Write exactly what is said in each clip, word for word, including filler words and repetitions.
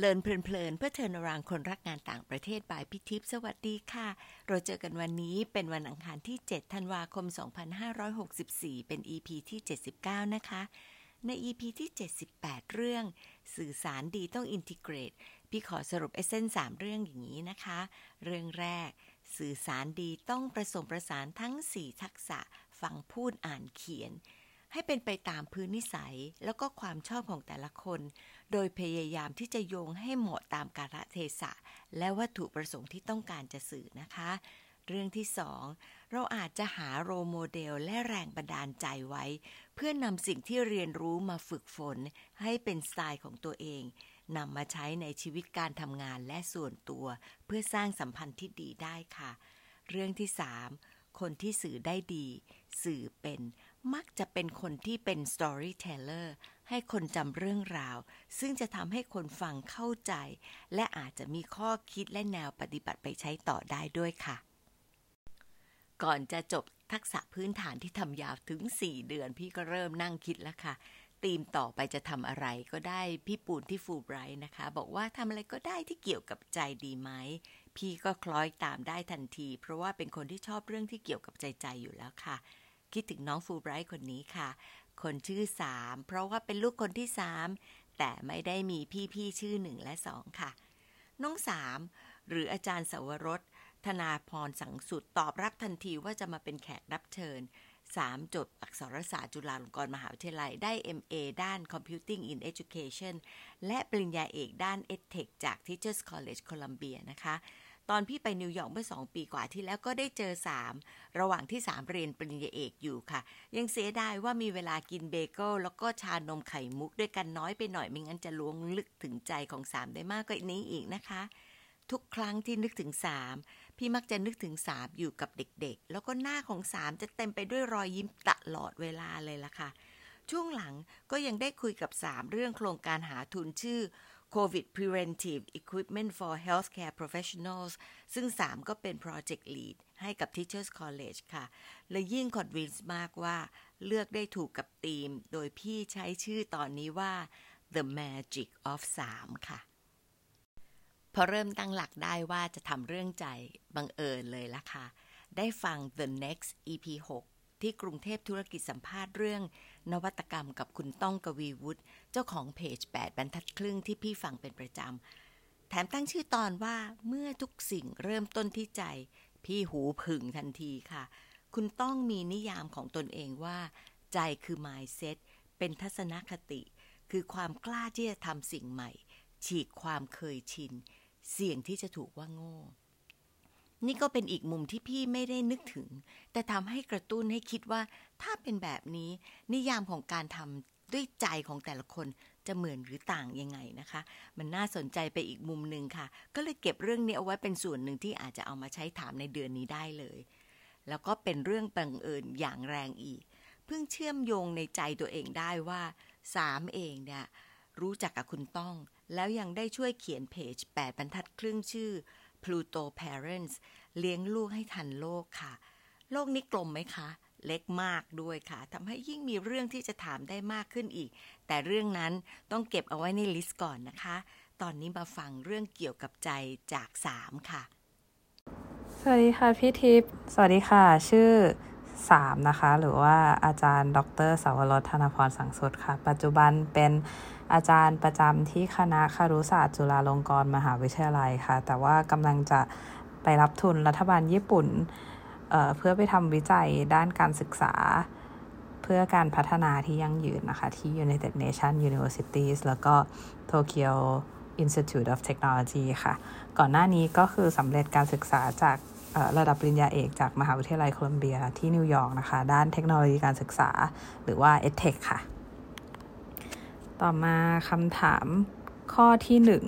เลินเพลินเพลินเพื่อเทิร์นอราวด์คนรักงานต่างประเทศบายพี่ทิพย์สวัสดีค่ะเราเจอกันวันนี้เป็นวันอังคารที่เจ็ดธันวาคมสองพันห้าร้อยหกสิบสี่เป็น อี พี ที่เจ็ดสิบเก้านะคะใน อี พี ที่เจ็ดสิบแปดเรื่องสื่อสารดีต้องอินทิเกรตพี่ขอสรุปเอเซนส์สามเรื่องอย่างนี้นะคะเรื่องแรกสื่อสารดีต้องประสมประสานทั้งสี่ทักษะฟังพูดอ่านเขียนให้เป็นไปตามพื้นนิสัยแล้วก็ความชอบของแต่ละคนโดยพยายามที่จะโยงให้เหมาะตามกาลเทศะและวัตถุประสงค์ที่ต้องการจะสื่อนะคะเรื่องที่สองเราอาจจะหาโรลโมเดลและแรงบันดาลใจไว้เพื่อนำสิ่งที่เรียนรู้มาฝึกฝนให้เป็นสไตล์ของตัวเองนำมาใช้ในชีวิตการทำงานและส่วนตัวเพื่อสร้างสัมพันธ์ที่ดีได้ค่ะเรื่องที่สามคนที่สื่อได้ดีสื่อเป็นมักจะเป็นคนที่เป็น storyteller ให้คนจำเรื่องราวซึ่งจะทำให้คนฟังเข้าใจและอาจจะมีข้อคิดและแนวปฏิบัติไปใช้ต่อได้ด้วยค่ะก่อนจะจบทักษะพื้นฐานที่ทำยาวถึงสี่เดือนพี่ก็เริ่มนั่งคิดแล้วค่ะธีมต่อไปจะทำอะไรก็ได้พี่ปูนที่ Fulbright นะคะบอกว่าทำอะไรก็ได้ที่เกี่ยวกับใจดีไหมพี่ก็คล้อยตามได้ทันทีเพราะว่าเป็นคนที่ชอบเรื่องที่เกี่ยวกับใจใจอยู่แล้วค่ะคิดถึงน้อง Fulbright คนนี้ค่ะคนชื่อสามเพราะว่าเป็นลูกคนที่สามแต่ไม่ได้มีพี่ๆชื่อหนึ่งและสองค่ะน้องสามหรืออาจารย์สวรสธนาพรสังสุดตอบรับทันทีว่าจะมาเป็นแขกรับเชิญสามจบอักษรศาสตร์จุฬาลงกรณ์มหาวิทยาลัยได้ เอ็ม เอ ด้าน Computing in Education และปริญญาเอกด้าน EdTech จาก Teachers College Columbia นะคะตอนพี่ไปนิวยอร์กเมื่อสองปีกว่าที่แล้วก็ได้เจอสามระหว่างที่สามเรียนปริญญาเอกอยู่ค่ะยังเสียดายว่ามีเวลากินเบเกิลแล้วก็ชานมไข่มุกด้วยกันน้อยไปหน่อยไม่งั้นจะล้วงลึกถึงใจของสามได้มากกว่านี้อีกนะคะทุกครั้งที่นึกถึงสามพี่มักจะนึกถึงสามอยู่กับเด็กๆแล้วก็หน้าของสามจะเต็มไปด้วยรอยยิ้มตลอดเวลาเลยล่ะค่ะช่วงหลังก็ยังได้คุยกับสามเรื่องโครงการหาทุนชื่อ COVID Preventive Equipment for Healthcare Professionals ซึ่งสามก็เป็น Project Lead ให้กับ Teachers College ค่ะและยิ่ง convince มากว่าเลือกได้ถูกกับทีมโดยพี่ใช้ชื่อตอนนี้ว่า The Magic of สามค่ะพอเริ่มตั้งหลักได้ว่าจะทำเรื่องใจบังเอิญเลยล่ะค่ะได้ฟัง The Next อี พี หกที่กรุงเทพธุรกิจสัมภาษณ์เรื่องนวัตกรรมกับคุณต้องกวีวุฒิเจ้าของเพจแปดบรรทัดครึ่งที่พี่ฟังเป็นประจำแถมตั้งชื่อตอนว่าเมื่อทุกสิ่งเริ่มต้นที่ใจพี่หูผึ่งทันทีค่ะคุณต้องมีนิยามของตนเองว่าใจคือ mindset เป็นทัศนคติคือความกล้าที่จะทำสิ่งใหม่ฉีกความเคยชินเสี่ยงที่จะถูกว่าโง่นี่ก็เป็นอีกมุมที่พี่ไม่ได้นึกถึงแต่ทำให้กระตุ้นให้คิดว่าถ้าเป็นแบบนี้นิยามของการทำด้วยใจของแต่ละคนจะเหมือนหรือต่างยังไงนะคะมันน่าสนใจไปอีกมุมนึงค่ะก็เลยเก็บเรื่องนี้เอาไว้เป็นส่วนหนึ่งที่อาจจะเอามาใช้ถามในเดือนนี้ได้เลยแล้วก็เป็นเรื่องบังเอิญอย่างแรงอีกเพิ่งเชื่อมโยงในใจตัวเองได้ว่าสามเองเนี่ยรู้จักกับคุณต้องแล้วยังได้ช่วยเขียนเพจแปดบรรทัดครึ่งชื่อ Pluto Parents เลี้ยงลูกให้ทันโลกค่ะโลกนี้กลมไหมคะเล็กมากด้วยค่ะทำให้ยิ่งมีเรื่องที่จะถามได้มากขึ้นอีกแต่เรื่องนั้นต้องเก็บเอาไว้ในลิสต์ก่อนนะคะตอนนี้มาฟังเรื่องเกี่ยวกับใจจากสามค่ะสวัสดีค่ะพี่ทิพย์สวัสดีค่ะชื่อสามนะคะหรือว่าอาจารย์ดร.สาวรสธนพรสังสุดค่ะปัจจุบันเป็นอาจารย์ประจำที่คณะครุศาสตร์จุฬาลงกรณ์มหาวิทยาลัยค่ะแต่ว่ากำลังจะไปรับทุนรัฐบาลญี่ปุ่น เอ่อ เพื่อไปทำวิจัยด้านการศึกษาเพื่อการพัฒนาที่ยั่งยืนนะคะที่ United Nations Universities แล้วก็ Tokyo Institute of Technology ค่ะก่อนหน้านี้ก็คือสำเร็จการศึกษาจากระดับปริญญาเอกจากมหาวิทยาลัยโคลัมเบียที่นิวยอร์กนะคะด้านเทคโนโลยีการศึกษาหรือว่า EdTech ค่ะต่อมาคำถามข้อที่หนึ่ง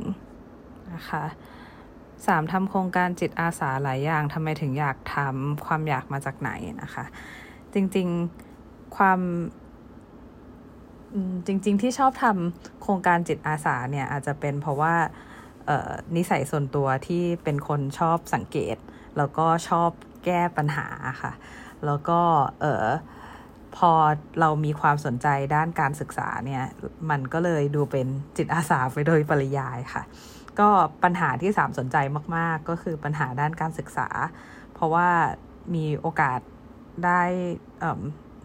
นะคะสามทำโครงการจิตอาสาหลายอย่างทำไมถึงอยากทำความอยากมาจากไหนนะคะจริงๆความจริงๆที่ชอบทำโครงการจิตอาสาเนี่ยอาจจะเป็นเพราะว่านิสัยส่วนตัวที่เป็นคนชอบสังเกตแล้วก็ชอบแก้ปัญหาค่ะแล้วก็เออ พอเรามีความสนใจด้านการศึกษาเนี่ยมันก็เลยดูเป็นจิตอาสาไปโดยปริยายค่ะก็ปัญหาที่สามสนใจมากๆก็คือปัญหาด้านการศึกษาเพราะว่ามีโอกาสได้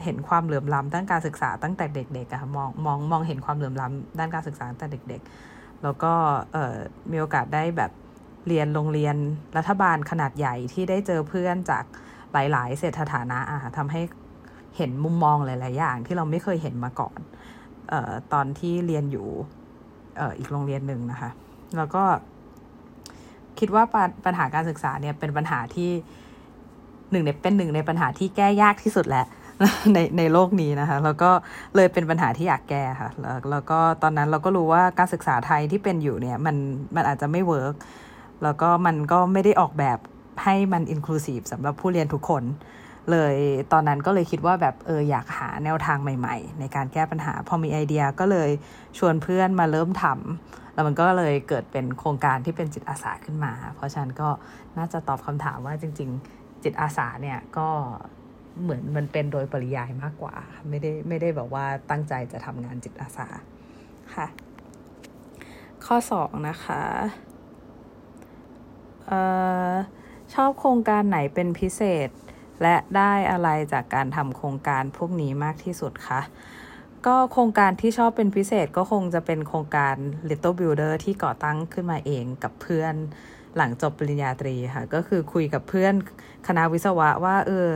เห็นความเหลื่อมล้ำด้านการศึกษาตั้งแต่เด็กๆค่ะมองมองมองเห็นความเหลื่อมล้ำด้านการศึกษาตั้งแต่เด็กๆแล้วก็มีโอกาสได้แบบเรียนโรงเรียนรัฐบาลขนาดใหญ่ที่ได้เจอเพื่อนจากหลายๆเศรษฐฐานะอ่ะทำให้เห็นมุมมองหลายๆอย่างที่เราไม่เคยเห็นมาก่อนเอ่อตอนที่เรียนอยู่เอ่ออีกโรงเรียนหนึ่งนะคะแล้วก็คิดว่าปัญหาการศึกษาเนี่ยเป็นปัญหาที่หนึ่งในเป็นหนึ่งในปัญหาที่แก้ยากที่สุดแหละในในโลกนี้นะคะแล้วก็เลยเป็นปัญหาที่อยากแก้ค่ะแล้วแล้วก็ตอนนั้นเราก็รู้ว่าการศึกษาไทยที่เป็นอยู่เนี่ยมันมันอาจจะไม่เวิร์กแล้วก็มันก็ไม่ได้ออกแบบให้มันอินคลูซีฟสำหรับผู้เรียนทุกคนเลยตอนนั้นก็เลยคิดว่าแบบเอออยากหาแนวทางใหม่ๆในการแก้ปัญหาพอมีไอเดียก็เลยชวนเพื่อนมาเริ่มทำแล้วมันก็เลยเกิดเป็นโครงการที่เป็นจิตอาสาขึ้นมาเพราะฉะนั้นก็น่าจะตอบคำถามว่าจริงๆจิตอาสาเนี่ยก็เหมือนมันเป็นโดยปริยายมากกว่าไม่ได้ไม่ได้แบบว่าตั้งใจจะทำงานจิตอาสาค่ะข้อสองนะคะเอ่อชอบโครงการไหนเป็นพิเศษและได้อะไรจากการทำโครงการพวกนี้มากที่สุดคะก็โครงการที่ชอบเป็นพิเศษก็คงจะเป็นโครงการ Little Builder ที่ก่อตั้งขึ้นมาเองกับเพื่อนหลังจบปริญญาตรีค่ะก็คือคุยกับเพื่อนคณะวิศวะว่าเออ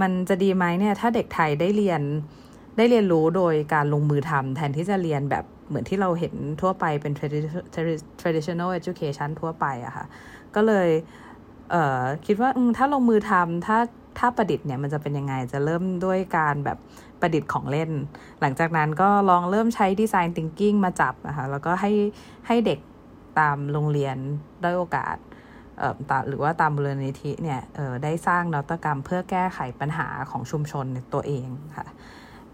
มันจะดีไหมเนี่ยถ้าเด็กไทยได้เรียนได้เรียนรู้โดยการลงมือทำแทนที่จะเรียนแบบเหมือนที่เราเห็นทั่วไปเป็น traditional education ทั่วไปอะค่ะก็เลยเอ่อคิดว่าถ้าลงมือทำถ้าถ้าประดิษฐ์เนี่ยมันจะเป็นยังไงจะเริ่มด้วยการแบบประดิษฐ์ของเล่นหลังจากนั้นก็ลองเริ่มใช้ Design Thinking มาจับนะคะแล้วก็ให้ให้เด็กตามโรงเรียนได้โอกาสเอ่อหรือว่าตามมูลนิธิเนี่ยเอ่อได้สร้างนวัตกรรมเพื่อแก้ไขปัญหาของชุมชนในตัวเองค่ะ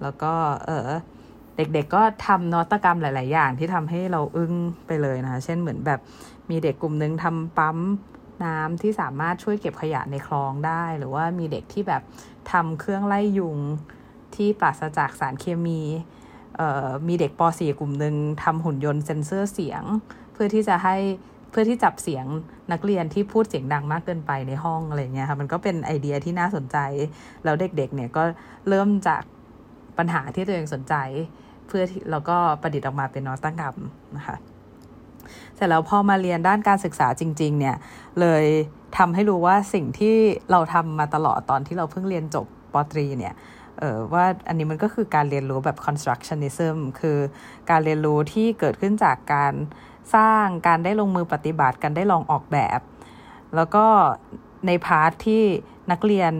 แล้วก็เอ่อเด็กๆก็ทำนวัตกรรมหลายๆอย่างที่ทำให้เราอึ้งไปเลยนะคะเช่นเหมือนแบบมีเด็กกลุ่มนึงทำปั๊มน้ำที่สามารถช่วยเก็บขยะในคลองได้หรือว่ามีเด็กที่แบบทำเครื่องไล่ยุงที่ปราศจากสารเคมีเอ่อมีเด็กป.สี่ กลุ่มนึงทำหุ่นยนต์เซ็นเซอร์เสียงเพื่อที่จะให้เพื่อที่จับเสียงนักเรียนที่พูดเสียงดังมากเกินไปในห้องอะไรเงี้ยค่ะมันก็เป็นไอเดียที่น่าสนใจแล้วเด็กๆเนี่ยก็เริ่มจากปัญหาที่ตัวเองสนใจเพื่อแล้วก็ประดิษฐ์ออกมาเป็นนวัตกรรมนะคะเสร็จแล้วพอมาเรียนด้านการศึกษาจริงๆเนี่ยเลยทำให้รู้ว่าสิ่งที่เราทำมาตลอดตอนที่เราเพิ่งเรียนจบปตรีเนี่ยเออว่าอันนี้มันก็คือการเรียนรู้แบบ constructionism คือการเรียนรู้ที่เกิดขึ้นจากการสร้างการได้ลงมือปฏิบัติการได้ลองออกแบบแล้วก็ในพาร์ทที่นักเรียน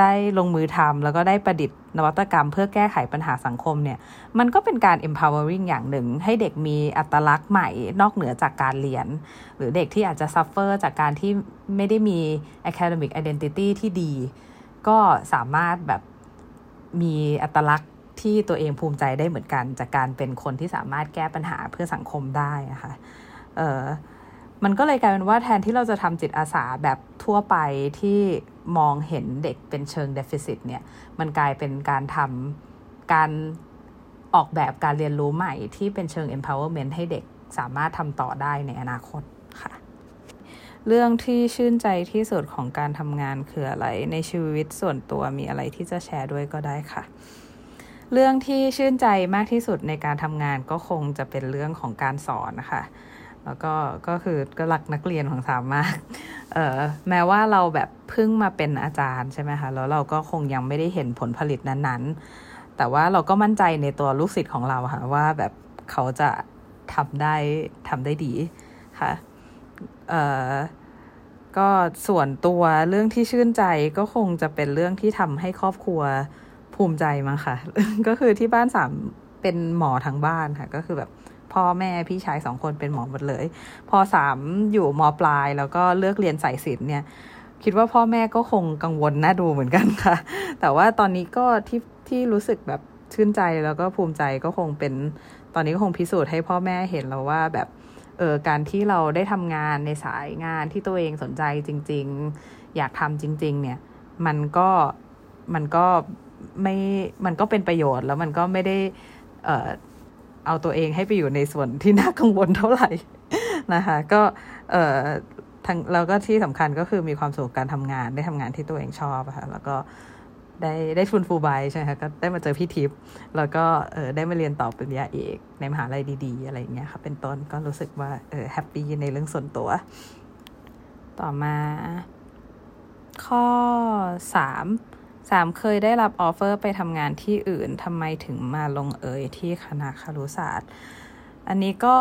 ได้ลงมือทำแล้วก็ได้ประดิษฐ์นวัตกรรมเพื่อแก้ไขปัญหาสังคมเนี่ยมันก็เป็นการ empowering อย่างหนึ่งให้เด็กมีอัตลักษณ์ใหม่นอกเหนือจากการเรียนหรือเด็กที่อาจจะ suffer จากการที่ไม่ได้มี academic identity ที่ดีก็สามารถแบบมีอัตลักษณ์ที่ตัวเองภูมิใจได้เหมือนกันจากการเป็นคนที่สามารถแก้ปัญหาเพื่อสังคมได้นะคะเอ่อมันก็เลยกลายเป็นว่าแทนที่เราจะทำจิตอาสาแบบทั่วไปที่มองเห็นเด็กเป็นเชิง deficit เนี่ยมันกลายเป็นการทำการออกแบบการเรียนรู้ใหม่ที่เป็นเชิง empowerment ให้เด็กสามารถทำต่อได้ในอนาคตค่ะเรื่องที่ชื่นใจที่สุดของการทำงานคืออะไรในชีวิตส่วนตัวมีอะไรที่จะแชร์ด้วยก็ได้ค่ะเรื่องที่ชื่นใจมากที่สุดในการทำงานก็คงจะเป็นเรื่องของการสอนนะคะแล้วก็ก็คือก็รักนักเรียนของสามมากเอ่อแม้ว่าเราแบบเพิ่งมาเป็นอาจารย์ใช่ไหมคะแล้วเราก็คงยังไม่ได้เห็นผลผลิตนั้นๆแต่ว่าเราก็มั่นใจในตัวลูกศิษย์ของเราค่ะว่าแบบเขาจะทำได้ทำได้ดีค่ะเอ่อก็ส่วนตัวเรื่องที่ชื่นใจก็คงจะเป็นเรื่องที่ทำให้ครอบครัวภูมิใจมาค่ะ ก็คือที่บ้านสามเป็นหมอทั้งบ้านค่ะก็คือแบบพ่อแม่พี่ชายสองคนเป็นหมอหมดเลยพอสามอยู่มปลายแล้วก็เลือกเรียนสายศิลป์เนี่ยคิดว่าพ่อแม่ก็คงกังวลน่าดูเหมือนกันค่ะแต่ว่าตอนนี้ก็ที่ที่รู้สึกแบบชื่นใจแล้วก็ภูมิใจก็คงเป็นตอนนี้ก็คงพิสูจน์ให้พ่อแม่เห็นแล้วว่าแบบเออการที่เราได้ทำงานในสายงานที่ตัวเองสนใจจริงๆอยากทำจริงๆเนี่ยมันก็มันก็ ไม่มันก็เป็นประโยชน์แล้วมันก็ไม่ได้เอ่อเอาตัวเองให้ไปอยู่ในส่วนที่น่ากังวลเท่าไหร่นะคะก็เอ่อทั้งเราก็ที่สำคัญก็คือมีความสุขการทำงานได้ทำงานที่ตัวเองชอบค่ะแล้วก็ได้ได้ทุนฟูลไบรท์ใช่ไหมคะก็ได้มาเจอพี่ทิพย์แล้วก็เออได้มาเรียนต่อปริญญาเอกในมหาลัยดีๆอะไรอย่างเงี้ยค่ะเป็นต้นก็รู้สึกว่าเออแฮปปี้ในเรื่องส่วนตัวต่อมาข้อสามสามเคยได้รับออฟเฟอร์ไปทำงานที่อื่นทำไมถึงมาลงเอยที่คณะครุศาสตร์อันนี้ก็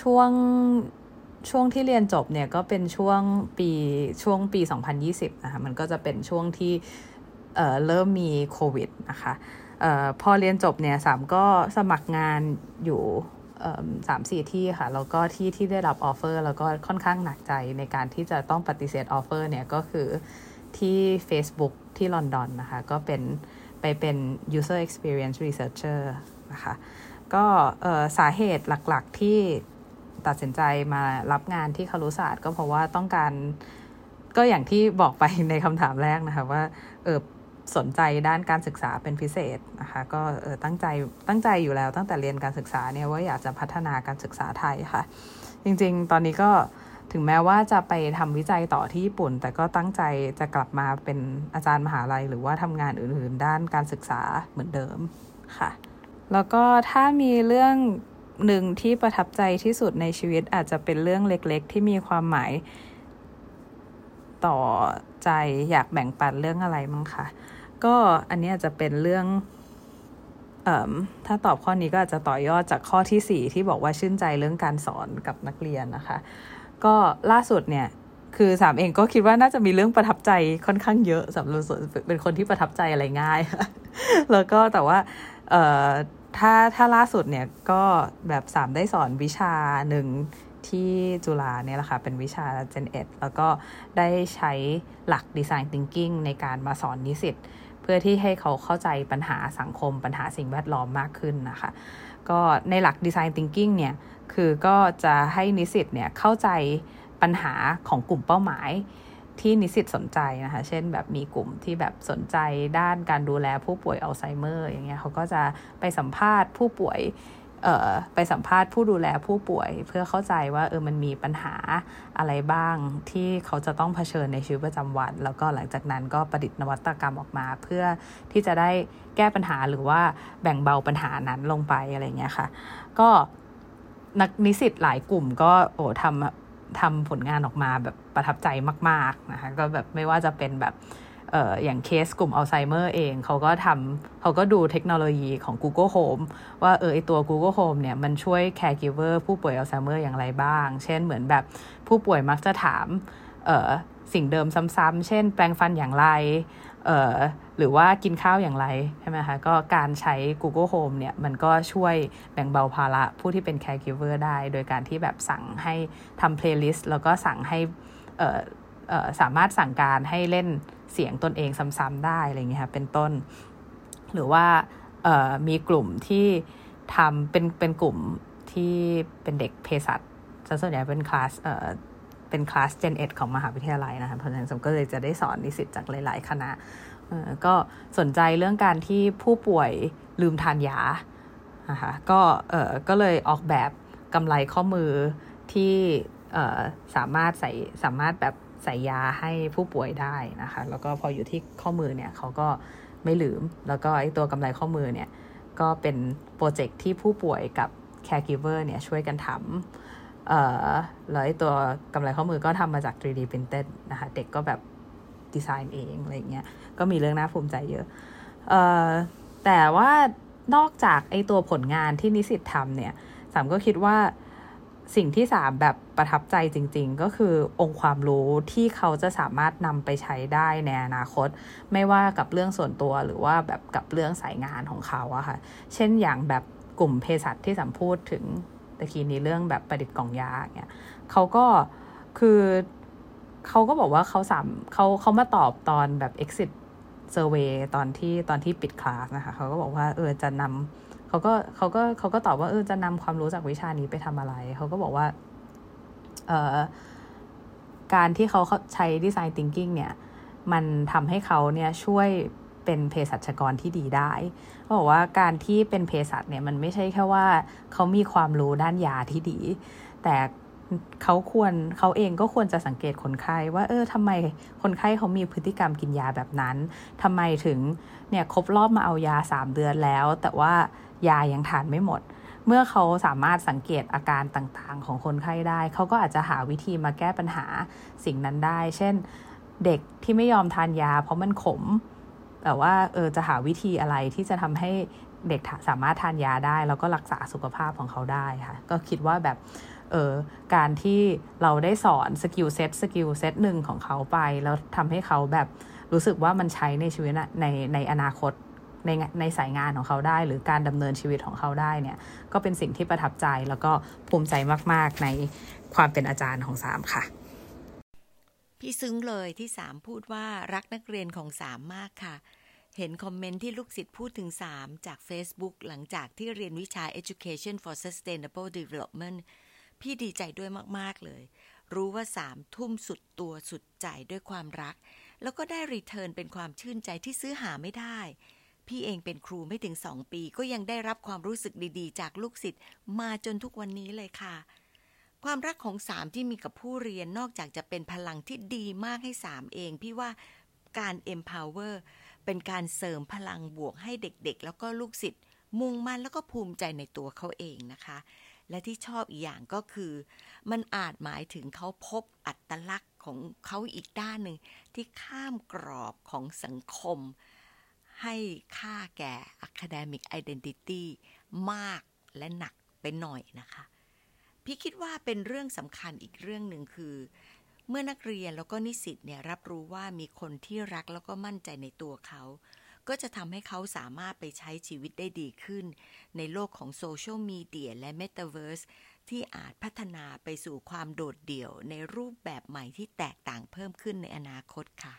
ช่วงช่วงที่เรียนจบเนี่ยก็เป็นช่วงปีช่วงปีสองพันยี่สิบนะคะมันก็จะเป็นช่วงที่เอ่อเริ่มมีโควิดนะคะเอ่อพอเรียนจบเนี่ยสามก็สมัครงานอยู่เอ่อ สามสี่ ที่ค่ะแล้วก็ที่ที่ได้รับออฟเฟอร์แล้วก็ค่อนข้างหนักใจในการที่จะต้องปฏิเสธออฟเฟอร์เนี่ยก็คือที่ Facebook ที่ลอนดอนนะคะก็เป็นไปเป็น user experience researcher นะคะก็เอ่อสาเหตุหลักๆที่ตัดสินใจมารับงานที่ครุศาสตร์ก็เพราะว่าต้องการก็อย่างที่บอกไปในคำถามแรกนะคะว่าเออสนใจด้านการศึกษาเป็นพิเศษนะคะก็เออตั้งใจตั้งใจอยู่แล้วตั้งแต่เรียนการศึกษาเนี่ยว่าอยากจะพัฒนาการศึกษาไทยค่ะจริงๆตอนนี้ก็ถึงแม้ว่าจะไปทำวิจัยต่อที่ญี่ปุ่นแต่ก็ตั้งใจจะกลับมาเป็นอาจารย์มหาลัยหรือว่าทำงานอื่นๆด้านการศึกษาเหมือนเดิมค่ะแล้วก็ถ้ามีเรื่องหนึ่งที่ประทับใจที่สุดในชีวิตอาจจะเป็นเรื่องเล็กๆที่มีความหมายต่อใจอยากแบ่งปันเรื่องอะไรมั้งคะก็อันนี้อาจจะเป็นเรื่องเอ่อถ้าตอบข้อนี้ก็อาจจะต่อยอดจากข้อที่สี่ที่บอกว่าชื่นใจเรื่องการสอนกับนักเรียนนะคะก็ล่าสุดเนี่ยคือสามเองก็คิดว่าน่าจะมีเรื่องประทับใจค่อนข้างเยอะสำหรับเป็นคนที่ประทับใจอะไรง่าย แล้วก็แต่ว่าเอ่อถ้าถ้าล่าสุดเนี่ยก็แบบสามได้สอนวิชาหนึ่งที่จุฬาเนี่ยแหละค่ะเป็นวิชา Gen Ed แล้วก็ได้ใช้หลัก Design Thinking ในการมาสอนนิสิตเพื่อที่ให้เขาเข้าใจปัญหาสังคมปัญหาสิ่งแวดล้อมมากขึ้นนะคะก็ในหลัก Design Thinking เนี่ยคือก็จะให้นิสิตเนี่ยเข้าใจปัญหาของกลุ่มเป้าหมายที่นิสิตสนใจนะคะเช่นแบบมีกลุ่มที่แบบสนใจด้านการดูแลผู้ป่วยอัลไซเมอร์อย่างเงี้ยเขาก็จะไปสัมภาษณ์ผู้ป่วยเอ่อไปสัมภาษณ์ผู้ดูแลผู้ป่วยเพื่อเข้าใจว่าเออมันมีปัญหาอะไรบ้างที่เขาจะต้องเผชิญในชีวิตประจำวันแล้วก็หลังจากนั้นก็ประดิษฐ์นวัตกรรมออกมาเพื่อที่จะได้แก้ปัญหาหรือว่าแบ่งเบาปัญหานั้นลงไปอะไรเงี้ยค่ะก็นักนิสิตหลายกลุ่มก็โอ้ทำทำผลงานออกมาแบบประทับใจมากๆนะคะก็แบบไม่ว่าจะเป็นแบบเอ่ออย่างเคสกลุ่มอัลไซเมอร์เองเขาก็ทำเขาก็ดูเทคโนโลยีของ Google Home ว่าเออไอตัว Google Home เนี่ยมันช่วย caregiver ผู้ป่วยอัลไซเมอร์อย่างไรบ้างเช่นเหมือนแบบผู้ป่วยมักจะถามเอ่อสิ่งเดิมซ้ำๆเช่นแปรงฟันอย่างไรเอ่อหรือว่ากินข้าวอย่างไรใช่ไหมคะก็การใช้ Google Home เนี่ยมันก็ช่วยแบ่งเบาภาระผู้ที่เป็น caregiver ได้โดยการที่แบบสั่งให้ทำ playlist แล้วก็สั่งให้เอ่อเอ่อสามารถสั่งการให้เล่นเสียงตนเองซ้ำๆได้อะไรอย่างเงี้ยค่ะเป็นต้นหรือว่าเอ่อมีกลุ่มที่ทำเป็นเป็นกลุ่มที่เป็นเด็กเภสัชส่วนใหญ่เป็นคลาสเอ่อเป็นคลาส Gen Ed ของมหาวิทยาลัยนะคะเพราะฉะนั้นผมก็เลยจะได้สอนนิสิตจากหลายๆคณะก็สนใจเรื่องการที่ผู้ป่วยลืมทานยานะคะก็เอ่อก็เลยออกแบบกำไรข้อมือที่เอ่อสามารถใส่สามารถแบบใส่ยาให้ผู้ป่วยได้นะคะแล้วก็พออยู่ที่ข้อมือเนี่ยเขาก็ไม่ลืมแล้วก็ไอ้ตัวกำไรข้อมือเนี่ยก็เป็นโปรเจกต์ที่ผู้ป่วยกับ caregiver เนี่ยช่วยกันทำเอ่อแล้วไอ้ตัวกำไรข้อมือก็ทำมาจาก ทรี ดี printed นะคะเด็กก็แบบดีไซน์เองอะไรอย่างเงี้ยก็มีเรื่องน่าภูมิใจเยอะเอ่อแต่ว่านอกจากไอ้ตัวผลงานที่นิสิตทำเนี่ยสามก็คิดว่าสิ่งที่สามแบบประทับใจจริงๆก็คือองค์ความรู้ที่เขาจะสามารถนำไปใช้ได้ในอนาคตไม่ว่ากับเรื่องส่วนตัวหรือว่าแบบกับเรื่องสายงานของเขาอะค่ะเช่นอย่างแบบกลุ่มเภสัชที่สามพูดถึงตะกี้นี้เรื่องแบบประดิษฐ์กล่องยาเนี่ยเขาก็คือเขาก็บอกว่าเขาสามเขาเขามาตอบตอนแบบ exit survey ตอนที่ตอนที่ปิดคลาสนะคะเขาก็บอกว่าเออจะนำเขาก็เขาก็เขาก็ตอบว่าเออจะนำความรู้จากวิชานี้ไปทำอะไรเขาก็บอกว่าเออการที่เขาใช้ design thinking เนี่ยมันทำให้เขาเนี่ยช่วย เป็นเภสัชกรที่ดีได้เขาบอกว่าการที่เป็นเภสัชเนี่ยมันไม่ใช่แค่ว่าเขามีความรู้ด้านยาที่ดีแต่เขาควรเขาเองก็ควรจะสังเกตคนไข้ว่าเออทำไมคนไข้เขามีพฤติกรรมกินยาแบบนั้นทำไมถึงเนี่ยครบรอบมาเอายาสามเดือนแล้วแต่ว่ายายังทานไม่หมดเมื่อเขาสามารถสังเกตอาการต่างๆของคนไข้ได้เขาก็อาจจะหาวิธีมาแก้ปัญหาสิ่งนั้นได้เช่นเด็กที่ไม่ยอมทานยาเพราะมันขมแต่ว่าเออจะหาวิธีอะไรที่จะทำให้เด็กสามารถทานยาได้แล้วก็รักษาสุขภาพของเขาได้ค่ะก็คิดว่าแบบเออการที่เราได้สอนสกิลเซ็ตสกิลเซ็ตหนึ่งของเขาไปแล้วทำให้เขาแบบรู้สึกว่ามันใช้ในชีวิตในในอนาคตในในสายงานของเขาได้หรือการดำเนินชีวิตของเขาได้เนี่ยก็เป็นสิ่งที่ประทับใจแล้วก็ภูมิใจมากๆในความเป็นอาจารย์ของสามค่ะพี่ซึ้งเลยที่สามพูดว่ารักนักเรียนของสามมากค่ะเห็นคอมเมนต์ที่ลูกศิษย์พูดถึงสามจาก Facebook หลังจากที่เรียนวิชา Education for Sustainable Developmentพี่ดีใจด้วยมากๆเลยรู้ว่าสามทุ่มสุดตัวสุดใจด้วยความรักแล้วก็ได้รีเทิร์นเป็นความชื่นใจที่ซื้อหาไม่ได้พี่เองเป็นครูไม่ถึงสองปีก็ยังได้รับความรู้สึกดีๆจากลูกศิษย์มาจนทุกวันนี้เลยค่ะความรักของสามที่มีกับผู้เรียนนอกจากจะเป็นพลังที่ดีมากให้สามเองพี่ว่าการ empower เป็นการเสริมพลังบวกให้เด็กๆแล้วก็ลูกศิษย์มุ่งมั่นแล้วก็ภูมิใจในตัวเขาเองนะคะและที่ชอบอีกอย่างก็คือมันอาจหมายถึงเขาพบอัตลักษณ์ของเขาอีกด้านหนึ่งที่ข้ามกรอบของสังคมให้ค่าแก่ academic identity มากและหนักไปหน่อยนะคะพี่คิดว่าเป็นเรื่องสำคัญอีกเรื่องหนึ่งคือเมื่อนักเรียนแล้วก็นิสิตเนี่ยรับรู้ว่ามีคนที่รักแล้วก็มั่นใจในตัวเขาก็จะทำให้เขาสามารถไปใช้ชีวิตได้ดีขึ้นในโลกของโซเชียลมีเดียและเมตาเวิร์สที่อาจพัฒนาไปสู่ความโดดเดี่ยวในรูปแบบใหม่ที่แตกต่างเพิ่มขึ้นในอนาคตค่ะ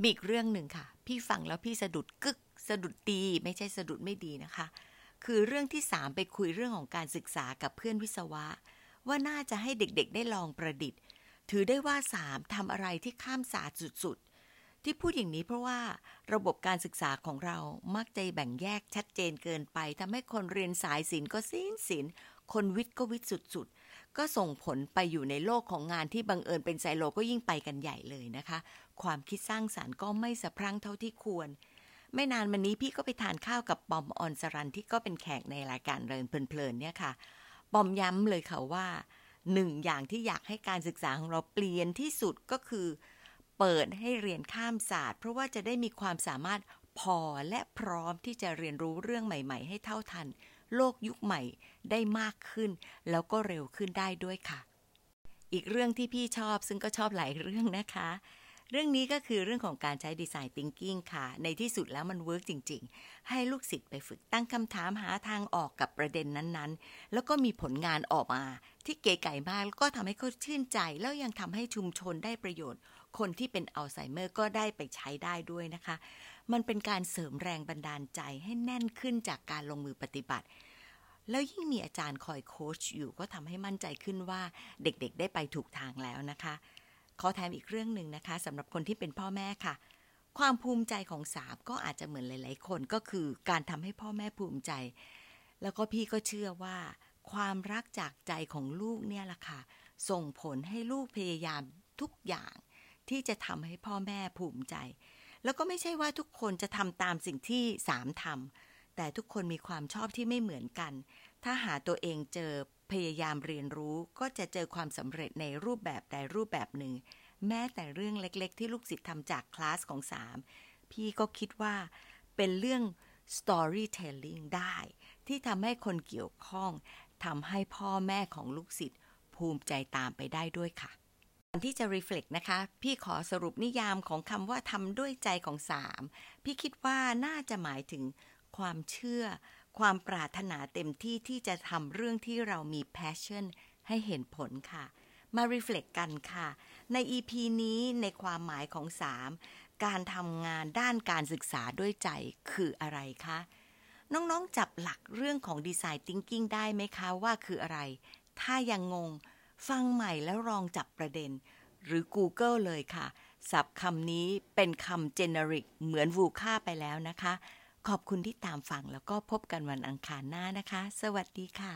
มีอีกเรื่องหนึ่งค่ะพี่ฟังแล้วพี่สะดุดกึกสะดุดดีไม่ใช่สะดุดไม่ดีนะคะคือเรื่องที่สามไปคุยเรื่องของการศึกษากับเพื่อนวิศวะว่าน่าจะให้เด็กๆได้ลองประดิษฐ์ถือได้ว่าสามทำอะไรที่ข้ามศาสตร์สุดๆที่พูดอย่างนี้เพราะว่าระบบการศึกษาของเรามักจะแบ่งแยกชัดเจนเกินไปทำให้คนเรียนสายศิลป์ก็ศิลป์ศิลป์คนวิทย์ก็วิทย์สุดๆก็ส่งผลไปอยู่ในโลกของงานที่บังเอิญเป็นไซโลก็ยิ่งไปกันใหญ่เลยนะคะความคิดสร้างสรรค์ก็ไม่สะพรั่งเท่าที่ควรไม่นานมานี้พี่ก็ไปทานข้าวกับปอมออนสรันที่ก็เป็นแขกในรายการเรียนเพลินๆเนี่ยค่ะปอมย้ำเลยค่ะว่าหนึ่งอย่างที่อยากให้การศึกษาของเราเปลี่ยนที่สุดก็คือเปิดให้เรียนข้ามศาสตร์เพราะว่าจะได้มีความสามารถพอและพร้อมที่จะเรียนรู้เรื่องใหม่ๆให้เท่าทันโลกยุคใหม่ได้มากขึ้นแล้วก็เร็วขึ้นได้ด้วยค่ะอีกเรื่องที่พี่ชอบซึ่งก็ชอบหลายเรื่องนะคะเรื่องนี้ก็คือเรื่องของการใช้ Design Thinking ค่ะในที่สุดแล้วมันเวิร์กจริงๆให้ลูกศิษย์ไปฝึกตั้งคำถามหาทางออกกับประเด็นนั้นๆแล้วก็มีผลงานออกมาที่เก๋ไก๋มากแล้วก็ทำให้เขาชื่นใจแล้วยังทำให้ชุมชนได้ประโยชน์คนที่เป็นอัลไซเมอร์ก็ได้ไปใช้ได้ด้วยนะคะมันเป็นการเสริมแรงบันดาลใจให้แน่นขึ้นจากการลงมือปฏิบัติแล้วยิ่งมีอาจารย์คอยโค้ชอยู่ก็ทำให้มั่นใจขึ้นว่าเด็กๆได้ไปถูกทางแล้วนะคะขอแถมอีกเรื่องหนึ่งนะคะสำหรับคนที่เป็นพ่อแม่ค่ะความภูมิใจของสามก็อาจจะเหมือนหลายๆคนก็คือการทำให้พ่อแม่ภูมิใจแล้วก็พี่ก็เชื่อว่าความรักจากใจของลูกเนี่ยล่ะค่ะส่งผลให้ลูกพยายามทุกอย่างที่จะทำให้พ่อแม่ภูมิใจแล้วก็ไม่ใช่ว่าทุกคนจะทำตามสิ่งที่สามทำแต่ทุกคนมีความชอบที่ไม่เหมือนกันถ้าหาตัวเองเจอพยายามเรียนรู้ก็จะเจอความสำเร็จในรูปแบบใดรูปแบบหนึ่งแม้แต่เรื่องเล็กๆที่ลูกศิษย์ทำจากคลาสของสามพี่ก็คิดว่าเป็นเรื่อง storytelling ได้ที่ทำให้คนเกี่ยวข้องทำให้พ่อแม่ของลูกศิษย์ภูมิใจตามไปได้ด้วยค่ะก่อนที่จะ reflect นะคะพี่ขอสรุปนิยามของคำว่าทำด้วยใจของสามพี่คิดว่าน่าจะหมายถึงความเชื่อความปรารถนาเต็มที่ที่จะทำเรื่องที่เรามี passion ให้เห็นผลค่ะมา reflect กันค่ะใน อี พี นี้ในความหมายของสามการทำงานด้านการศึกษาด้วยใจคืออะไรคะน้องๆจับหลักเรื่องของ design thinking ได้ไหมคะว่าคืออะไรถ้ายังงงฟังใหม่แล้วลองจับประเด็นหรือ Google เลยค่ะ ศัพท์คำนี้เป็นคำเจเนริกเหมือนวูค่าไปแล้วนะคะขอบคุณที่ตามฟังแล้วก็พบกันวันอังคารหน้านะคะสวัสดีค่ะ